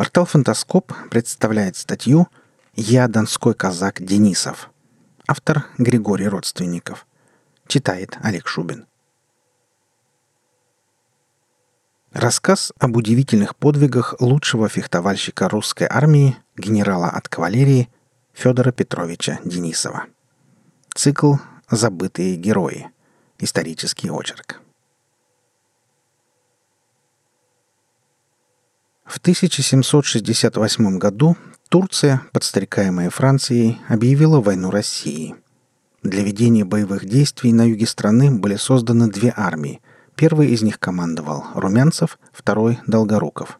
Портал «Фантаскоп» представляет статью «Я донской казак Денисов». Автор Григорий Родственников. Читает Олег Шубин. Рассказ об удивительных подвигах лучшего фехтовальщика русской армии, генерала от кавалерии Федора Петровича Денисова. Цикл «Забытые герои». Исторический очерк. В 1768 году Турция, подстрекаемая Францией, объявила войну России. Для ведения боевых действий на юге страны были созданы две армии. Первый из них командовал Румянцев, второй – Долгоруков.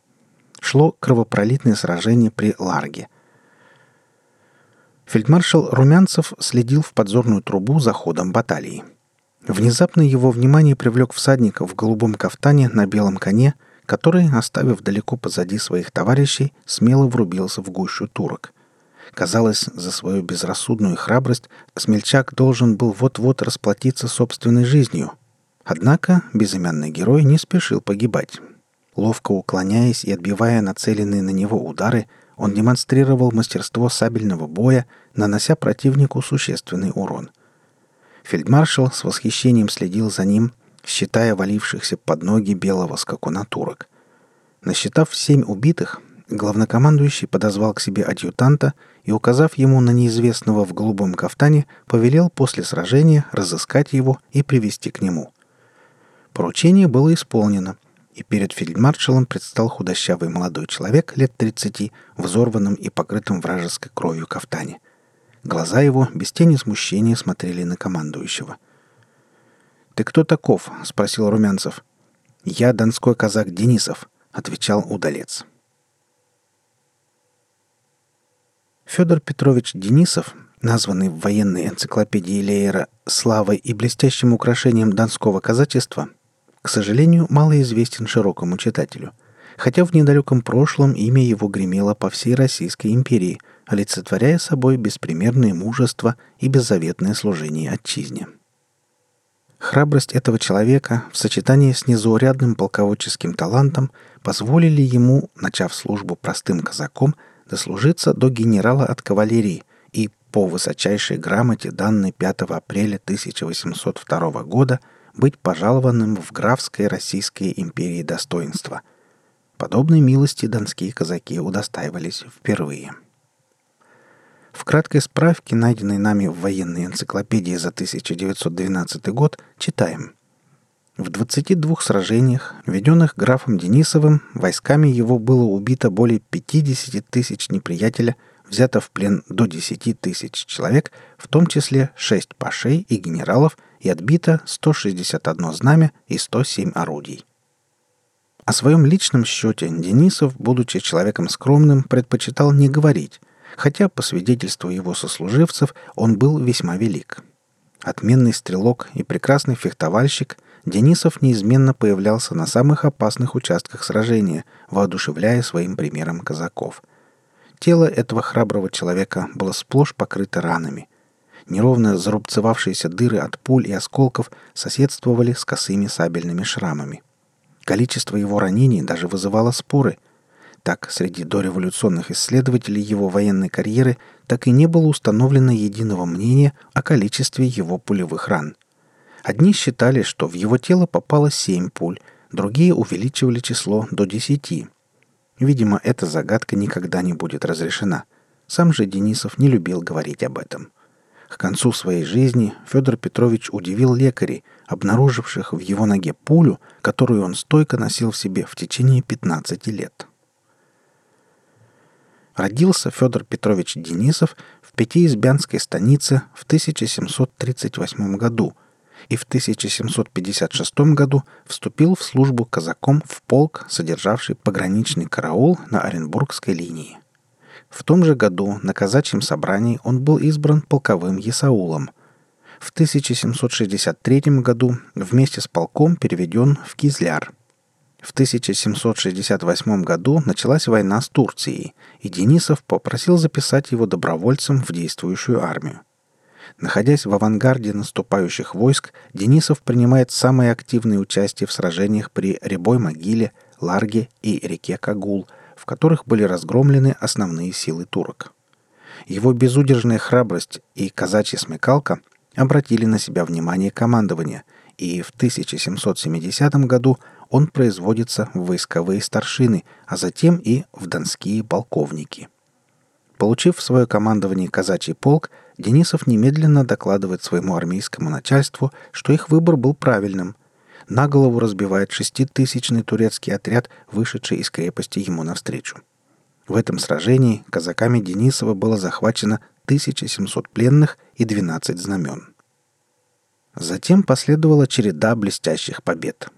Шло кровопролитное сражение при Ларге. Фельдмаршал Румянцев следил в подзорную трубу за ходом баталии. Внезапно его внимание привлек всадник в голубом кафтане на белом коне, который, оставив далеко позади своих товарищей, смело врубился в гущу турок. Казалось, за свою безрассудную храбрость смельчак должен был вот-вот расплатиться собственной жизнью. Однако безымянный герой не спешил погибать. Ловко уклоняясь и отбивая нацеленные на него удары, он демонстрировал мастерство сабельного боя, нанося противнику существенный урон. Фельдмаршал с восхищением следил за ним, считая валившихся под ноги белого скакуна турок. Насчитав 7 убитых, главнокомандующий подозвал к себе адъютанта и, указав ему на неизвестного в голубом кафтане, повелел после сражения разыскать его и привести к нему. Поручение было исполнено, и перед фельдмаршалом предстал худощавый молодой человек лет 30 в взорванном и покрытом вражеской кровью кафтане. Глаза его без тени смущения смотрели на командующего. «Ты кто таков?» — спросил Румянцев. «Я донской казак Денисов», — отвечал удалец. Федор Петрович Денисов, названный в военной энциклопедии Лейера «славой и блестящим украшением донского казачества», к сожалению, мало известен широкому читателю, хотя в недалеком прошлом имя его гремело по всей Российской империи, олицетворяя собой беспримерное мужество и беззаветное служение отчизне. Храбрость этого человека в сочетании с незаурядным полководческим талантом позволили ему, начав службу простым казаком, дослужиться до генерала от кавалерии и, по высочайшей грамоте, данной 5 апреля 1802 года, быть пожалованным в графское Российской империи достоинство. Подобной милости донские казаки удостаивались впервые. В краткой справке, найденной нами в военной энциклопедии за 1912 год, читаем. В 22 сражениях, веденных графом Денисовым, войсками его было убито более 50 тысяч неприятеля, взято в плен до 10 тысяч человек, в том числе 6 пашей и генералов, и отбито 161 знамя и 107 орудий. О своем личном счете Денисов, будучи человеком скромным, предпочитал не говорить, хотя, по свидетельству его сослуживцев, он был весьма велик. Отменный стрелок и прекрасный фехтовальщик, Денисов неизменно появлялся на самых опасных участках сражения, воодушевляя своим примером казаков. Тело этого храброго человека было сплошь покрыто ранами. Неровно зарубцевавшиеся дыры от пуль и осколков соседствовали с косыми сабельными шрамами. Количество его ранений даже вызывало споры. Так, среди дореволюционных исследователей его военной карьеры так и не было установлено единого мнения о количестве его пулевых ран. Одни считали, что в его тело попало 7 пуль, другие увеличивали число до 10. Видимо, эта загадка никогда не будет разрешена. Сам же Денисов не любил говорить об этом. К концу своей жизни Федор Петрович удивил лекарей, обнаруживших в его ноге пулю, которую он стойко носил в себе в течение 15 лет. Родился Федор Петрович Денисов в Пятиизбянской станице в 1738 году и в 1756 году вступил в службу казаком в полк, содержавший пограничный караул на Оренбургской линии. В том же году на казачьем собрании он был избран полковым есаулом. В 1763 году вместе с полком переведен в Кизляр. В 1768 году началась война с Турцией, и Денисов попросил записать его добровольцем в действующую армию. Находясь в авангарде наступающих войск, Денисов принимает самое активное участие в сражениях при Рябой-Могиле, Ларге и реке Кагул, в которых были разгромлены основные силы турок. Его безудержная храбрость и казачья смекалка обратили на себя внимание командования, и в 1770 году он производится в войсковые старшины, а затем и в донские полковники. Получив в свое командование казачий полк, Денисов немедленно докладывает своему армейскому начальству, что их выбор был правильным. На голову разбивает 6-тысячный турецкий отряд, вышедший из крепости ему навстречу. В этом сражении казаками Денисова было захвачено 1700 пленных и 12 знамен. Затем последовала череда блестящих побед.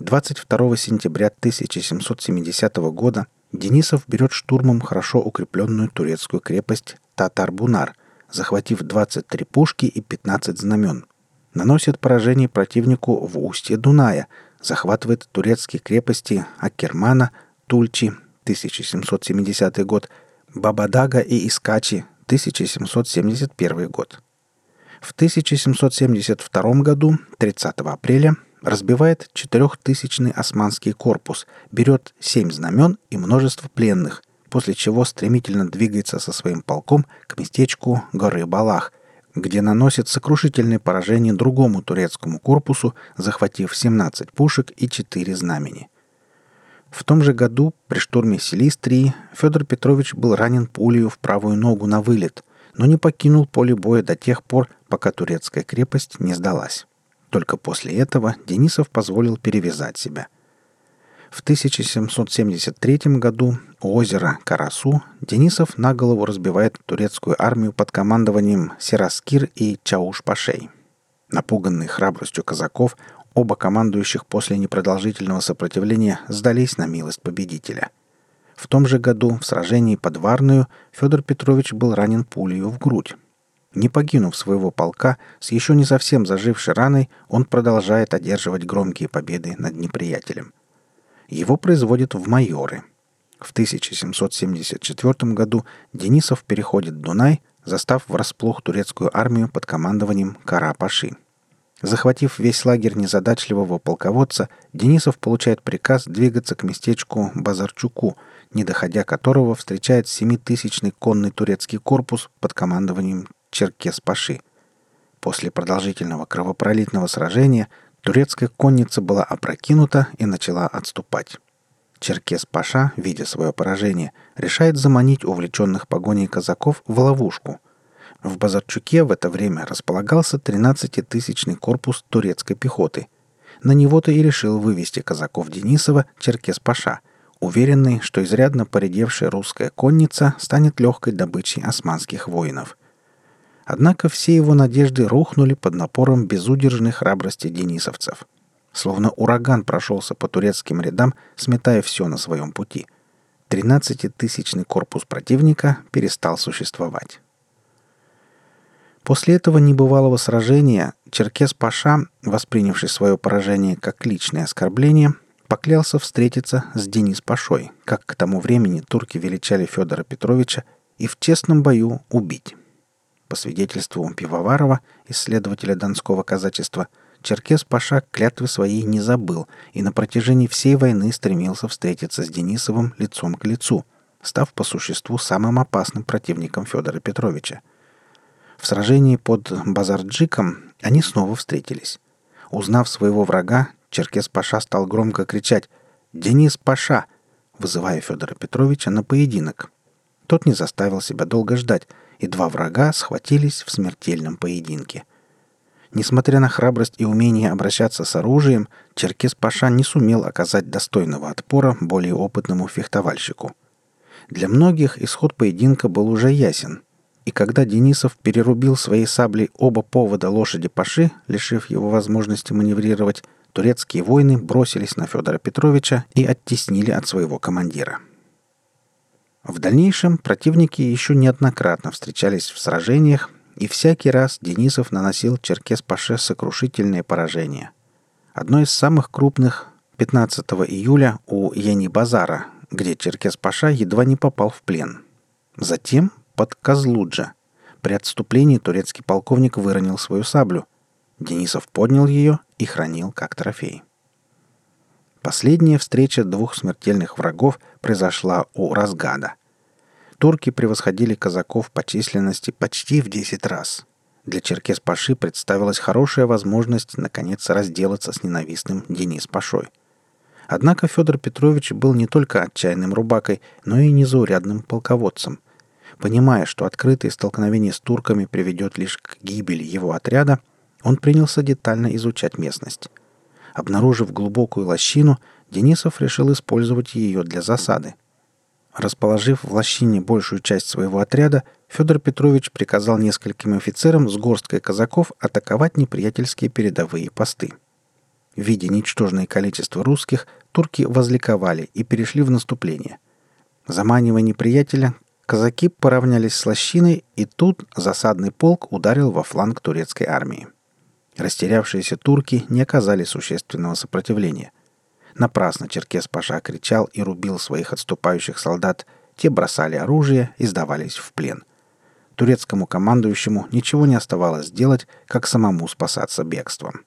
22 сентября 1770 года Денисов берет штурмом хорошо укрепленную турецкую крепость Татар-Бунар, захватив 23 пушки и 15 знамен. Наносит поражение противнику в устье Дуная, захватывает турецкие крепости Акермана, Тульчи, 1770 год, Бабадага и Искачи, 1771 год. В 1772 году, 30 апреля, разбивает 4-тысячный османский корпус, берет 7 знамен и множество пленных, после чего стремительно двигается со своим полком к местечку горы Балах, где наносит сокрушительное поражение другому турецкому корпусу, захватив 17 пушек и 4 знамени. В том же году при штурме Силистрии Федор Петрович был ранен пулею в правую ногу на вылет, но не покинул поле боя до тех пор, пока турецкая крепость не сдалась. Только после этого Денисов позволил перевязать себя. В 1773 году у озера Карасу Денисов на голову разбивает турецкую армию под командованием Сераскир и Чауш-Пашей. Напуганные храбростью казаков, оба командующих после непродолжительного сопротивления сдались на милость победителя. В том же году в сражении под Варною Федор Петрович был ранен пулею в грудь. Не покинув своего полка, с еще не совсем зажившей раной, он продолжает одерживать громкие победы над неприятелем. Его производят в майоры. В 1774 году Денисов переходит Дунай, застав врасплох турецкую армию под командованием Кара-Паши. Захватив весь лагерь незадачливого полководца, Денисов получает приказ двигаться к местечку Базарчуку, не доходя которого встречает 7-тысячный конный турецкий корпус под командованием Черкес-Паши. После продолжительного кровопролитного сражения турецкая конница была опрокинута и начала отступать. Черкес-Паша, видя свое поражение, решает заманить увлеченных погоней казаков в ловушку. В Базарчуке в это время располагался 13-тысячный корпус турецкой пехоты. На него-то и решил вывести казаков Денисова Черкес-Паша, уверенный, что изрядно поредевшая русская конница станет легкой добычей османских воинов. Однако все его надежды рухнули под напором безудержной храбрости денисовцев. Словно ураган прошелся по турецким рядам, сметая все на своем пути. 13-тысячный корпус противника перестал существовать. После этого небывалого сражения Черкес-Паша, воспринявший свое поражение как личное оскорбление, поклялся встретиться с Денис-Пашой, как к тому времени турки величали Федора Петровича, и в честном бою убить. По свидетельству Пивварова, исследователя донского казачества, Черкес-Паша клятвы своей не забыл и на протяжении всей войны стремился встретиться с Денисовым лицом к лицу, став по существу самым опасным противником Федора Петровича. В сражении под Базарджиком они снова встретились. Узнав своего врага, Черкес-Паша стал громко кричать «Денис-Паша!», вызывая Федора Петровича на поединок. Тот не заставил себя долго ждать, и два врага схватились в смертельном поединке. Несмотря на храбрость и умение обращаться с оружием, Черкес-Паша не сумел оказать достойного отпора более опытному фехтовальщику. Для многих исход поединка был уже ясен, и когда Денисов перерубил своей саблей оба повода лошади Паши, лишив его возможности маневрировать, турецкие воины бросились на Федора Петровича и оттеснили от своего командира. В дальнейшем противники еще неоднократно встречались в сражениях, и всякий раз Денисов наносил Черкес-Паше сокрушительные поражения. Одно из самых крупных – 15 июля у Яни-Базара, где Черкес-Паша едва не попал в плен. Затем под Козлуджа. При отступлении турецкий полковник выронил свою саблю. Денисов поднял ее и хранил как трофей. Последняя встреча двух смертельных врагов произошла у Разгада. Турки превосходили казаков по численности почти в 10 раз. Для Черкес-паши представилась хорошая возможность наконец разделаться с ненавистным Денис-пашой. Однако Федор Петрович был не только отчаянным рубакой, но и незаурядным полководцем. Понимая, что открытое столкновение с турками приведет лишь к гибели его отряда, он принялся детально изучать местность. Обнаружив глубокую лощину, Денисов решил использовать ее для засады. Расположив в лощине большую часть своего отряда, Федор Петрович приказал нескольким офицерам с горсткой казаков атаковать неприятельские передовые посты. Видя ничтожное количество русских, турки возликовали и перешли в наступление. Заманивая неприятеля, казаки поравнялись с лощиной, и тут засадный полк ударил во фланг турецкой армии. Растерявшиеся турки не оказали существенного сопротивления. Напрасно Черкес-паша кричал и рубил своих отступающих солдат, те бросали оружие и сдавались в плен. Турецкому командующему ничего не оставалось делать, как самому спасаться бегством.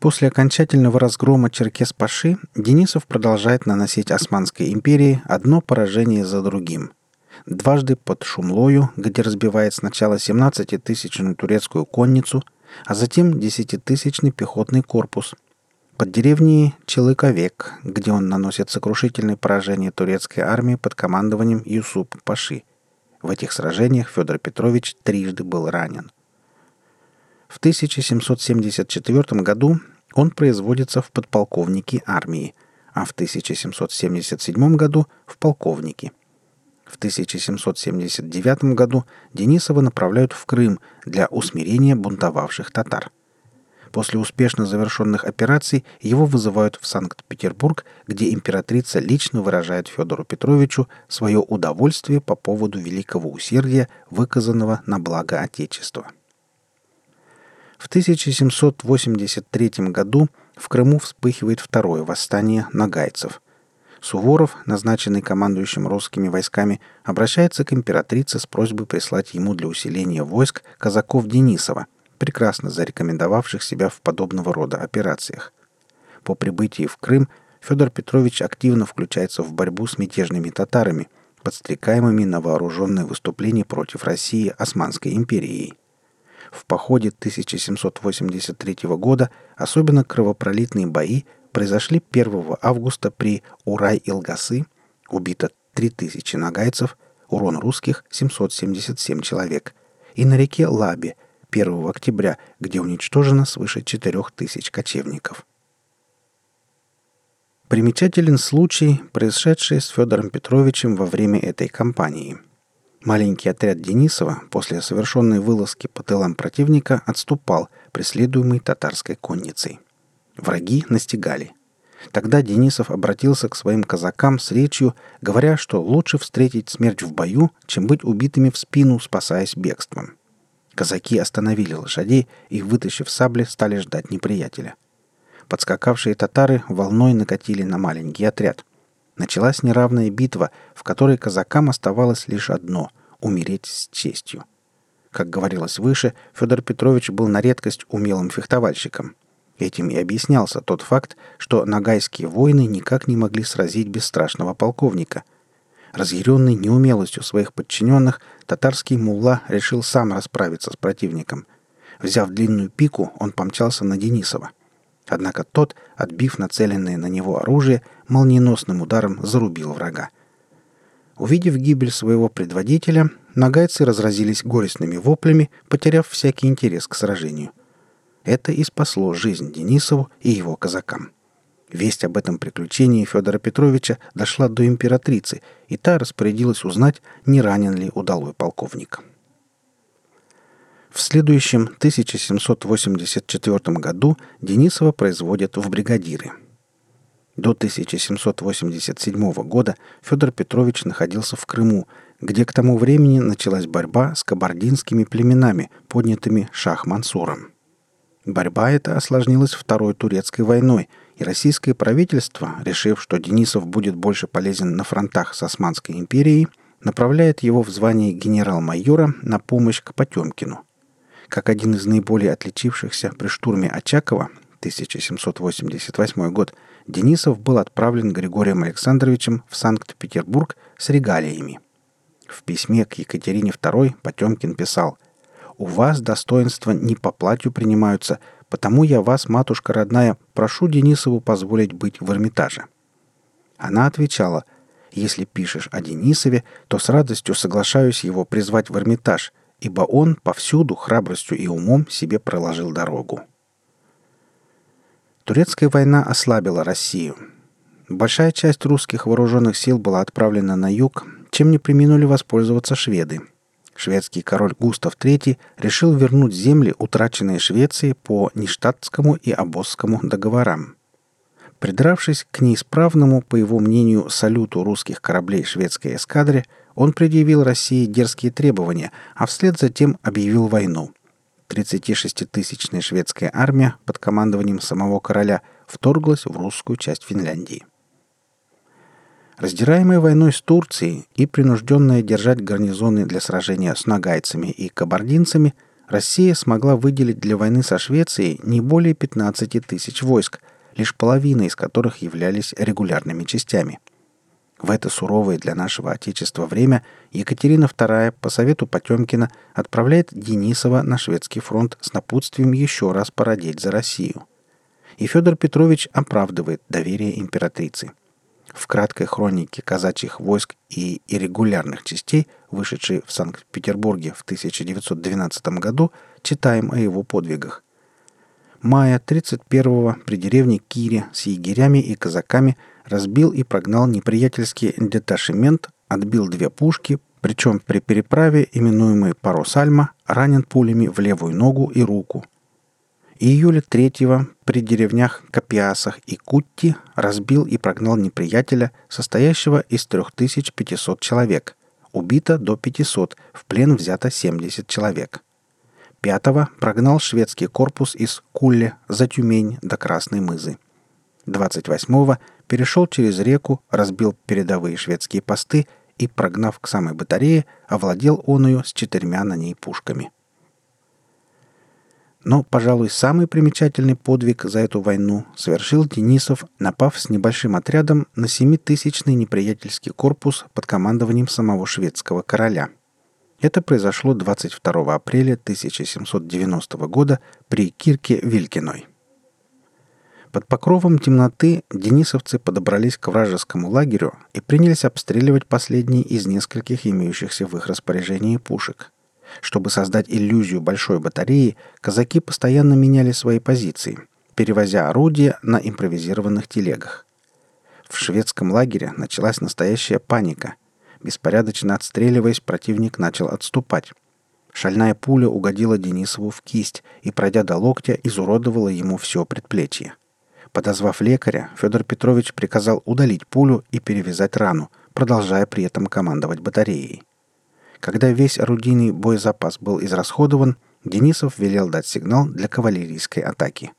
После окончательного разгрома Черкес-паши Денисов продолжает наносить Османской империи одно поражение за другим. Дважды под Шумлою, где разбивает сначала 17-тысячную турецкую конницу, а затем 10-тысячный пехотный корпус. Под деревней Челыковек, где он наносит сокрушительное поражение турецкой армии под командованием Юсуп-паши. В этих сражениях Федор Петрович трижды был ранен. В 1774 году он производится в подполковники армии, а в 1777 году в полковники. В 1779 году Денисова направляют в Крым для усмирения бунтовавших татар. После успешно завершенных операций его вызывают в Санкт-Петербург, где императрица лично выражает Федору Петровичу свое удовольствие по поводу великого усердия, выказанного на благо Отечества. В 1783 году в Крыму вспыхивает второе восстание нагайцев. Суворов, назначенный командующим русскими войсками, обращается к императрице с просьбой прислать ему для усиления войск казаков Денисова, прекрасно зарекомендовавших себя в подобного рода операциях. По прибытии в Крым Федор Петрович активно включается в борьбу с мятежными татарами, подстрекаемыми на вооруженные выступления против России Османской империей. В походе 1783 года особенно кровопролитные бои произошли 1 августа при Урай-Илгасы, убито 3000 нагайцев, урон русских 777 человек, и на реке Лабе 1 октября, где уничтожено свыше 4000 кочевников. Примечателен случай, происшедший с Федором Петровичем во время этой кампании. Маленький отряд Денисова после совершенной вылазки по тылам противника отступал, преследуемый татарской конницей. Враги настигали. Тогда Денисов обратился к своим казакам с речью, говоря, что лучше встретить смерть в бою, чем быть убитыми в спину, спасаясь бегством. Казаки остановили лошадей и, вытащив сабли, стали ждать неприятеля. Подскакавшие татары волной накатили на маленький отряд. Началась неравная битва, в которой казакам оставалось лишь одно — умереть с честью. Как говорилось выше, Федор Петрович был на редкость умелым фехтовальщиком. Этим и объяснялся тот факт, что ногайские воины никак не могли сразить бесстрашного полковника. Разъяренный неумелостью своих подчиненных, татарский мулла решил сам расправиться с противником. Взяв длинную пику, он помчался на Денисова. Однако тот, отбив нацеленное на него оружие, молниеносным ударом зарубил врага. Увидев гибель своего предводителя, ногайцы разразились горестными воплями, потеряв всякий интерес к сражению. Это и спасло жизнь Денисову и его казакам. Весть об этом приключении Федора Петровича дошла до императрицы, и та распорядилась узнать, не ранен ли удалой полковник. В следующем 1784 году Денисова производят в бригадиры. До 1787 года Федор Петрович находился в Крыму, где к тому времени началась борьба с кабардинскими племенами, поднятыми Шах-Мансуром. Борьба эта осложнилась Второй турецкой войной, и российское правительство, решив, что Денисов будет больше полезен на фронтах с Османской империей, направляет его в звании генерал-майора на помощь к Потемкину. Как один из наиболее отличившихся при штурме Очакова, 1788 год, Денисов был отправлен Григорием Александровичем в Санкт-Петербург с регалиями. В письме к Екатерине II Потемкин писал: «У вас достоинства не по платью принимаются, потому я вас, матушка родная, прошу Денисову позволить быть в Эрмитаже». Она отвечала: «Если пишешь о Денисове, то с радостью соглашаюсь его призвать в Эрмитаж, ибо он повсюду храбростью и умом себе проложил дорогу». Турецкая война ослабила Россию. Большая часть русских вооруженных сил была отправлена на юг, чем не преминули воспользоваться шведы. Шведский король Густав III решил вернуть земли, утраченные Швецией по Ништадтскому и Абосскому договорам. Придравшись к неисправному, по его мнению, салюту русских кораблей шведской эскадре, он предъявил России дерзкие требования, а вслед за тем объявил войну. 36-тысячная шведская армия под командованием самого короля вторглась в русскую часть Финляндии. Раздираемая войной с Турцией и принужденная держать гарнизоны для сражения с ногайцами и кабардинцами, Россия смогла выделить для войны со Швецией не более 15 тысяч войск, лишь половина из которых являлись регулярными частями. В это суровое для нашего Отечества время Екатерина II по совету Потемкина отправляет Денисова на шведский фронт с напутствием еще раз порадеть за Россию. И Федор Петрович оправдывает доверие императрицы. В краткой хронике казачьих войск и иррегулярных частей, вышедшей в Санкт-Петербурге в 1912 году, читаем о его подвигах. Мая 31-го при деревне Кире с егерями и казаками разбил и прогнал неприятельский деташемент, отбил 2 пушки, причем при переправе, именуемой Парусальма, ранен пулями в левую ногу и руку. Июля 3-го при деревнях Капиасах и Кутти разбил и прогнал неприятеля, состоящего из 3500 человек. Убито до 500, в плен взято 70 человек. 5-го прогнал шведский корпус из Кулле за Тюмень до Красной Мызы. 28-го перешел через реку, разбил передовые шведские посты и, прогнав к самой батарее, овладел оную с 4 на ней пушками. Но, пожалуй, самый примечательный подвиг за эту войну совершил Денисов, напав с небольшим отрядом на 7-тысячный неприятельский корпус под командованием самого шведского короля. Это произошло 22 апреля 1790 года при Кирке Вилькиной. Под покровом темноты денисовцы подобрались к вражескому лагерю и принялись обстреливать последний из нескольких имеющихся в их распоряжении пушек. Чтобы создать иллюзию большой батареи, казаки постоянно меняли свои позиции, перевозя орудия на импровизированных телегах. В шведском лагере началась настоящая паника. Беспорядочно отстреливаясь, противник начал отступать. Шальная пуля угодила Денисову в кисть и, пройдя до локтя, изуродовала ему все предплечье. Подозвав лекаря, Федор Петрович приказал удалить пулю и перевязать рану, продолжая при этом командовать батареей. Когда весь орудийный боезапас был израсходован, Денисов велел дать сигнал для кавалерийской атаки.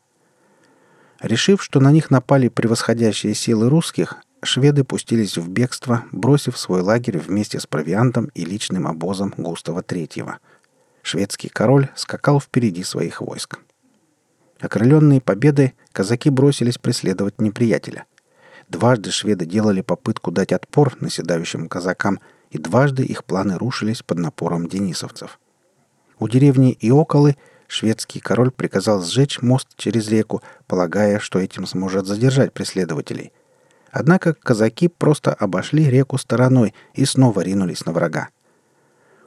Решив, что на них напали превосходящие силы русских, шведы пустились в бегство, бросив свой лагерь вместе с провиантом и личным обозом Густава III. Шведский король скакал впереди своих войск. Окрыленные победой, казаки бросились преследовать неприятеля. Дважды шведы делали попытку дать отпор наседающим казакам, и дважды их планы рушились под напором денисовцев. У деревни Иоколы шведский король приказал сжечь мост через реку, полагая, что этим сможет задержать преследователей. Однако казаки просто обошли реку стороной и снова ринулись на врага.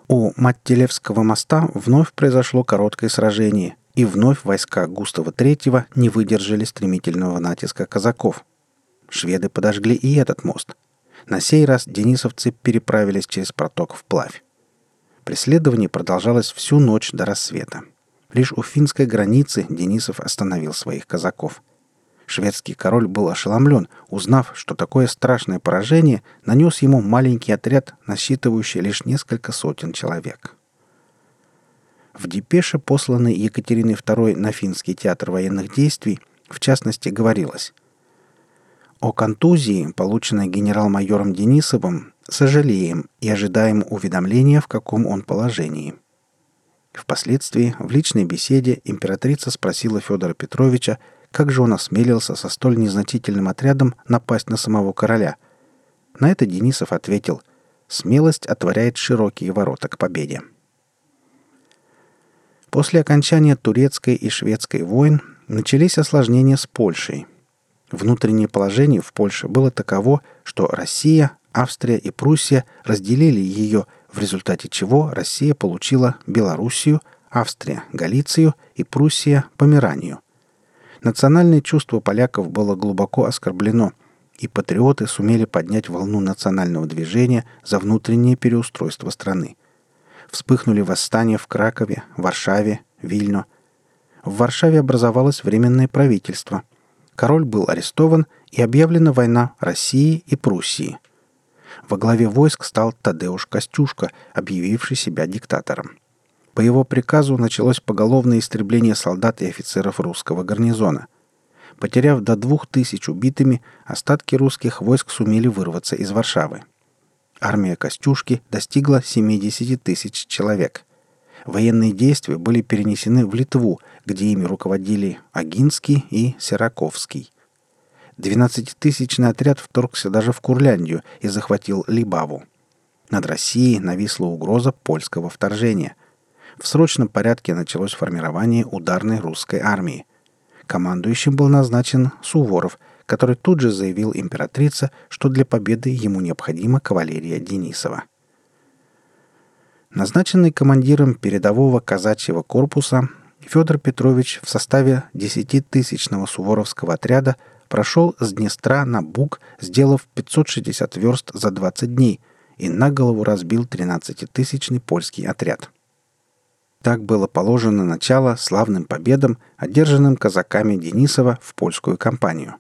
У Маттелевского моста вновь произошло короткое сражение, и вновь войска Густава III не выдержали стремительного натиска казаков. Шведы подожгли и этот мост. На сей раз денисовцы переправились через проток вплавь. Преследование продолжалось всю ночь до рассвета. Лишь у финской границы Денисов остановил своих казаков. Шведский король был ошеломлен, узнав, что такое страшное поражение нанес ему маленький отряд, насчитывающий лишь несколько сотен человек. В депеше, посланной Екатериной II на Финский театр военных действий, в частности, говорилось: «О контузии, полученной генерал-майором Денисовым, сожалеем и ожидаем уведомления, в каком он положении». Впоследствии в личной беседе императрица спросила Федора Петровича, Как же он осмелился со столь незначительным отрядом напасть на самого короля? На это Денисов ответил: «Смелость отворяет широкие ворота к победе». После окончания турецкой и шведской войн начались осложнения с Польшей. Внутреннее положение в Польше было таково, что Россия, Австрия и Пруссия разделили ее, в результате чего Россия получила Белоруссию, Австрия – Галицию и Пруссия – Померанию. Национальное чувство поляков было глубоко оскорблено, и патриоты сумели поднять волну национального движения за внутреннее переустройство страны. Вспыхнули восстания в Кракове, Варшаве, Вильно. В Варшаве образовалось временное правительство. Король был арестован, и объявлена война России и Пруссии. Во главе войск стал Тадеуш Костюшко, объявивший себя диктатором. По его приказу началось поголовное истребление солдат и офицеров русского гарнизона. Потеряв до 2000 убитыми, остатки русских войск сумели вырваться из Варшавы. Армия Костюшки достигла 70 000 человек. Военные действия были перенесены в Литву, где ими руководили Огинский и Сераковский. 12-тысячный отряд вторгся даже в Курляндию и захватил Либаву. Над Россией нависла угроза польского вторжения. В срочном порядке началось формирование ударной русской армии. Командующим был назначен Суворов, который тут же заявил императрице, что для победы ему необходима кавалерия Денисова. Назначенный командиром передового казачьего корпуса, Федор Петрович в составе 10-тысячного суворовского отряда прошел с Днестра на Буг, сделав 560 верст за 20 дней, и на голову разбил 13-тысячный польский отряд. Так было положено начало славным победам, одержанным казаками Денисова в польскую кампанию.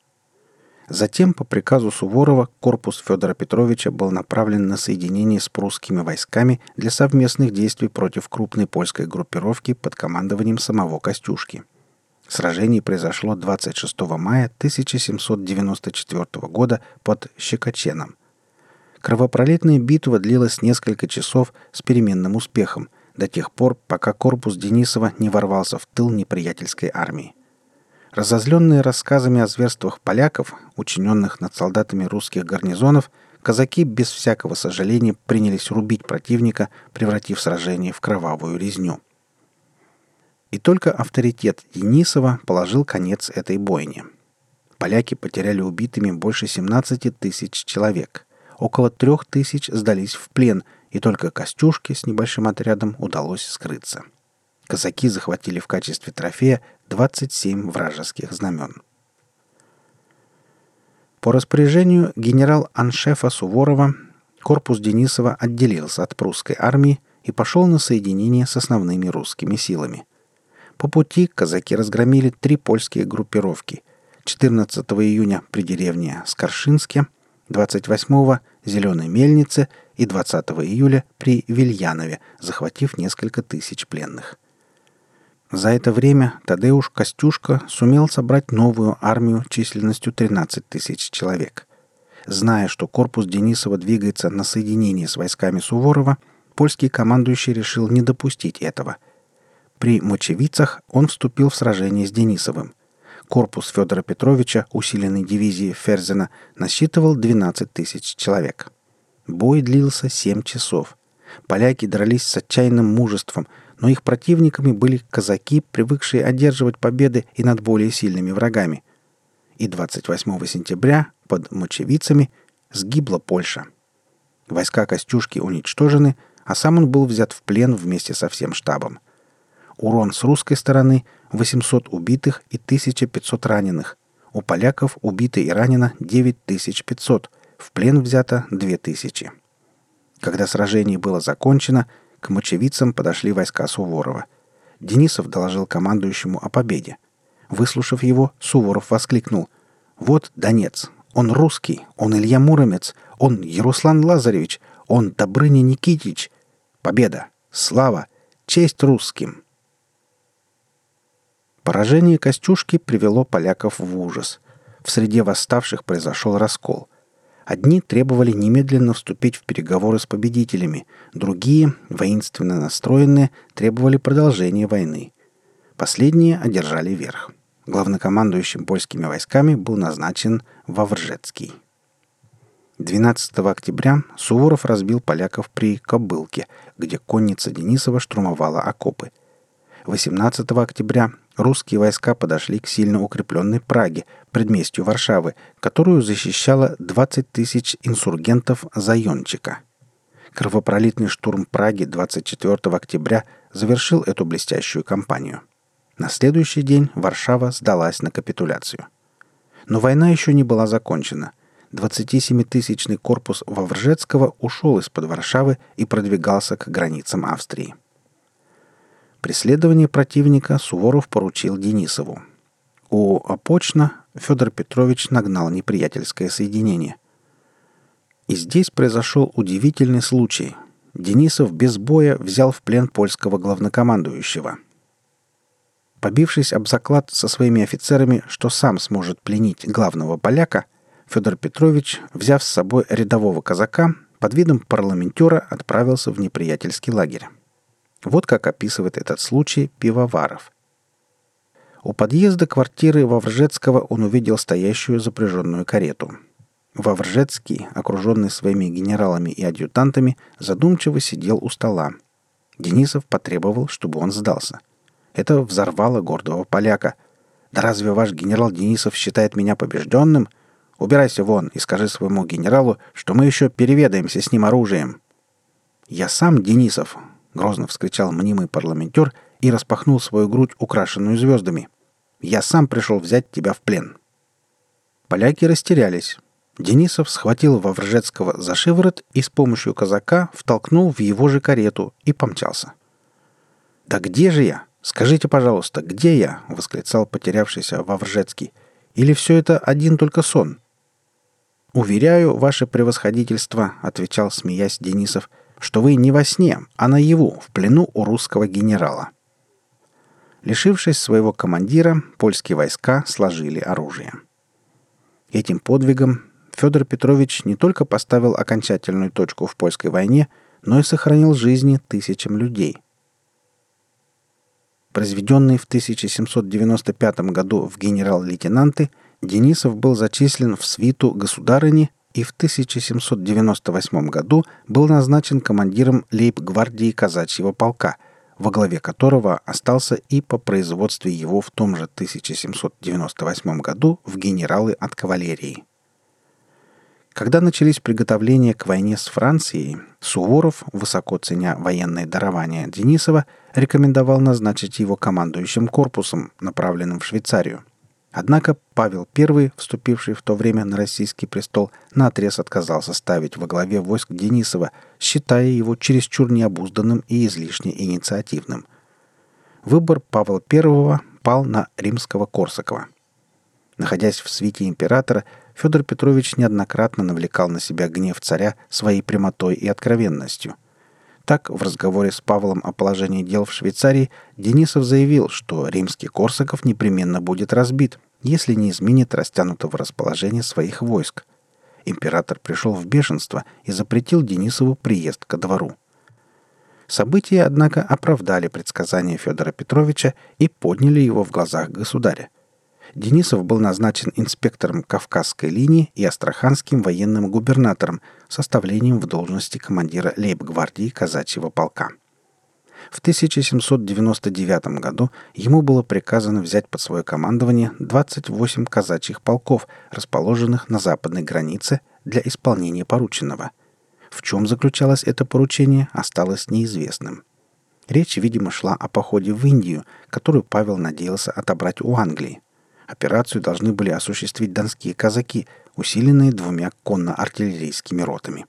Затем, по приказу Суворова, корпус Федора Петровича был направлен на соединение с прусскими войсками для совместных действий против крупной польской группировки под командованием самого Костюшки. Сражение произошло 26 мая 1794 года под Щекоченом. Кровопролитная битва длилась несколько часов с переменным успехом, до тех пор, пока корпус Денисова не ворвался в тыл неприятельской армии. Разозленные рассказами о зверствах поляков, учиненных над солдатами русских гарнизонов, казаки без всякого сожаления принялись рубить противника, превратив сражение в кровавую резню. И только авторитет Денисова положил конец этой бойне. Поляки потеряли убитыми больше 17 000 человек. Около 3 000 сдались в плен, и только Костюшке с небольшим отрядом удалось скрыться. Казаки захватили в качестве трофея 27 вражеских знамен. По распоряжению генерал-аншефа Суворова корпус Денисова отделился от прусской армии и пошел на соединение с основными русскими силами. По пути казаки разгромили 3 польские группировки: 14 июня при деревне Скоршинске, 28-го – Зеленой Мельнице и 20 июля при Вильянове, захватив несколько тысяч пленных. За это время Тадеуш Костюшко сумел собрать новую армию численностью 13 000 человек. Зная, что корпус Денисова двигается на соединение с войсками Суворова, польский командующий решил не допустить этого. При Мочевицах он вступил в сражение с Денисовым. Корпус Федора Петровича, усиленный дивизией Ферзена, насчитывал 12 000 человек. Бой длился 7 часов. Поляки дрались с отчаянным мужеством, но их противниками были казаки, привыкшие одерживать победы и над более сильными врагами. И 28 сентября под Мочевицами сгибла Польша. Войска Костюшки уничтожены, а сам он был взят в плен вместе со всем штабом. Урон с русской стороны – 800 убитых и 1500 раненых. У поляков убито и ранено 9500, в плен взято 2000. Когда сражение было закончено, к Мочевицам подошли войска Суворова. Денисов доложил командующему о победе. Выслушав его, Суворов воскликнул: «Вот Донец! Он русский! Он Илья Муромец! Он Яруслан Лазаревич! Он Добрыня Никитич! Победа! Слава! Честь русским!» Поражение Костюшки привело поляков в ужас. В среде восставших произошел раскол. Одни требовали немедленно вступить в переговоры с победителями, другие, воинственно настроенные, требовали продолжения войны. Последние одержали верх. главнокомандующим польскими войсками был назначен Вавржецкий. 12 октября Суворов разбил поляков при Кобылке, где конница Денисова штурмовала окопы. 18 октября русские войска подошли к сильно укрепленной Праге, предместью Варшавы, которую защищало 20 тысяч инсургентов Зайончика. Кровопролитный штурм Праги 24 октября завершил эту блестящую кампанию. На следующий день Варшава сдалась на капитуляцию. Но война еще не была закончена. 27-тысячный корпус Вавржецкого ушел из-под Варшавы и продвигался к границам Австрии. Преследование противника Суворов поручил Денисову. У Опочна Федор Петрович нагнал неприятельское соединение. И здесь произошел удивительный случай. Денисов без боя взял в плен польского главнокомандующего. Побившись об заклад со своими офицерами, что сам сможет пленить главного поляка, Федор Петрович, взяв с собой рядового казака, под видом парламентера отправился в неприятельский лагерь. Вот как описывает этот случай Пивваров. У подъезда квартиры Вавржецкого он увидел стоящую запряженную карету. Вавржецкий, окруженный своими генералами и адъютантами, задумчиво сидел у стола. Денисов потребовал, чтобы он сдался. Это взорвало гордого поляка. «Да разве ваш генерал Денисов считает меня побежденным? Убирайся вон и скажи своему генералу, что мы еще переведаемся с ним оружием». «Я сам Денисов», — грозно вскричал мнимый парламентер и распахнул свою грудь, украшенную звездами. «Я сам пришел взять тебя в плен». Поляки растерялись. Денисов схватил Вавржецкого за шиворот и с помощью казака втолкнул в его же карету и помчался. «Да где же я? Скажите, пожалуйста, где я?» — восклицал потерявшийся Вавржецкий. «Или все это один только сон?» «Уверяю, ваше превосходительство», — отвечал, смеясь, Денисов, «что вы не во сне, а наяву, в плену у русского генерала». Лишившись своего командира, польские войска сложили оружие. Этим подвигом Федор Петрович не только поставил окончательную точку в польской войне, но и сохранил жизни тысячам людей. Произведенный в 1795 году в генерал-лейтенанты, Денисов был зачислен в свиту государыни и в 1798 году был назначен командиром лейб-гвардии казачьего полка, во главе которого остался и по производстве его в том же 1798 году в генералы от кавалерии. Когда начались приготовления к войне с Францией, Суворов, высоко ценя военные дарования Денисова, рекомендовал назначить его командующим корпусом, направленным в Швейцарию. Однако Павел I, вступивший в то время на российский престол, наотрез отказался ставить во главе войск Денисова, считая его чересчур необузданным и излишне инициативным. Выбор Павла I пал на Римского-Корсакова. Находясь в свите императора, Федор Петрович неоднократно навлекал на себя гнев царя своей прямотой и откровенностью. Так, в разговоре с Павлом о положении дел в Швейцарии, Денисов заявил, что Римский-Корсаков непременно будет разбит, если не изменит растянутого расположения своих войск. Император пришел в бешенство и запретил Денисову приезд ко двору. События, однако, оправдали предсказания Федора Петровича и подняли его в глазах государя. Денисов был назначен инспектором Кавказской линии и астраханским военным губернатором с оставлением в должности командира лейб-гвардии казачьего полка. В 1799 году ему было приказано взять под свое командование 28 казачьих полков, расположенных на западной границе для исполнения порученного. В чем заключалось это поручение, осталось неизвестным. Речь, видимо, шла о походе в Индию, которую Павел надеялся отобрать у Англии. Операцию должны были осуществить донские казаки, усиленные 2 конно-артиллерийскими ротами.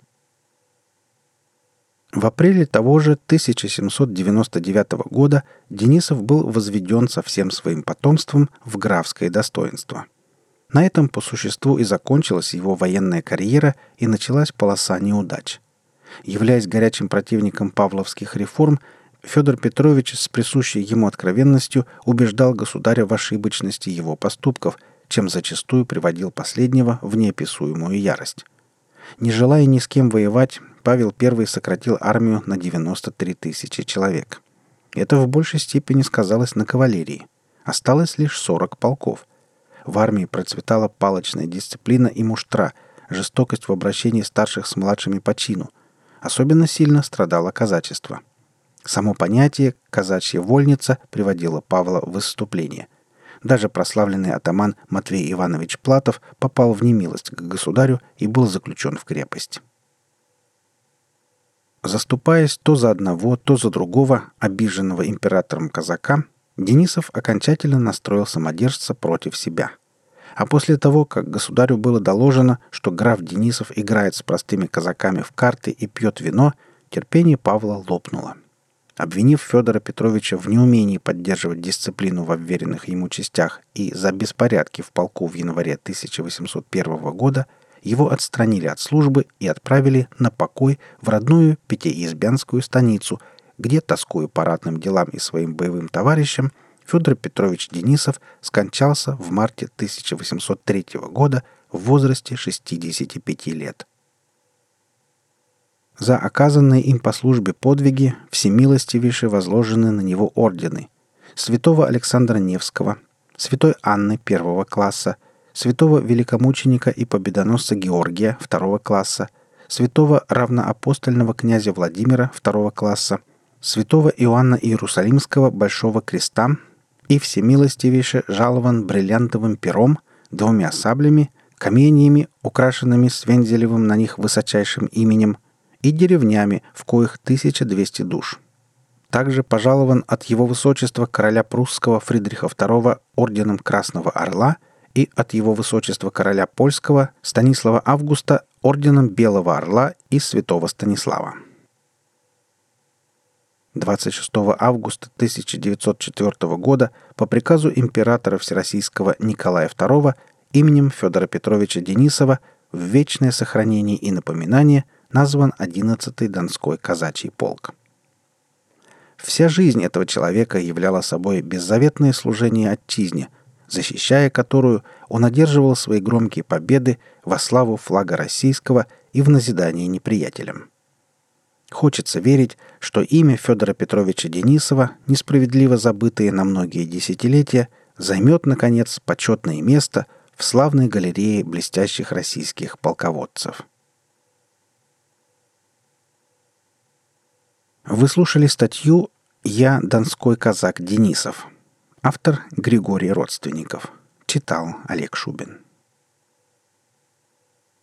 В апреле того же 1799 года Денисов был возведен со всем своим потомством в графское достоинство. На этом по существу и закончилась его военная карьера и началась полоса неудач. Являясь горячим противником павловских реформ, Федор Петрович с присущей ему откровенностью убеждал государя в ошибочности его поступков, чем зачастую приводил последнего в неописуемую ярость. Не желая ни с кем воевать, Павел I сократил армию на 93 тысячи человек. Это в большей степени сказалось на кавалерии. осталось лишь 40 полков. В армии процветала палочная дисциплина и муштра, жестокость в обращении старших с младшими по чину. Особенно сильно страдало казачество. Само понятие «казачья вольница» приводило Павла в исступление. Даже прославленный атаман Матвей Иванович Платов попал в немилость к государю и был заключен в крепость. Заступаясь то за одного, то за другого обиженного императором казака, Денисов окончательно настроил самодержца против себя. А после того, как государю было доложено, что граф Денисов играет с простыми казаками в карты и пьет вино, терпение Павла лопнуло. Обвинив Федора Петровича в неумении поддерживать дисциплину в обверенных ему частях и за беспорядки в полку в январе 1801 года, его отстранили от службы и отправили на покой в родную Пятиизбянскую станицу, где, тоскуя по ратным делам и своим боевым товарищам, Федор Петрович Денисов скончался в марте 1803 года в возрасте 65 лет. За оказанные им по службе подвиги всемилостивейше возложены на него ордены святого Александра Невского, святой Анны первого класса, святого великомученика и победоносца Георгия второго класса, святого равноапостольного князя Владимира второго класса, святого Иоанна Иерусалимского Большого Креста и всемилостивейше жалован бриллиантовым пером, двумя саблями, каменьями, украшенными с вензелевым на них высочайшим именем, и деревнями, в коих 1200 душ. Также пожалован от его высочества короля прусского Фридриха II орденом Красного Орла и от его высочества короля польского Станислава Августа орденом Белого Орла и Святого Станислава. 26 августа 1904 года по приказу императора Всероссийского Николая II именем Федора Петровича Денисова в вечное сохранение и напоминание назван 11-й Донской казачий полк. Вся жизнь этого человека являла собой беззаветное служение отчизне, защищая которую он одерживал свои громкие победы во славу флага российского и в назидание неприятелям. Хочется верить, что имя Федора Петровича Денисова, несправедливо забытое на многие десятилетия, займет, наконец, почетное место в славной галерее блестящих российских полководцев. Вы слушали статью «Я, донской казак Денисов». Автор Григорий Родственников. Читал Олег Шубин.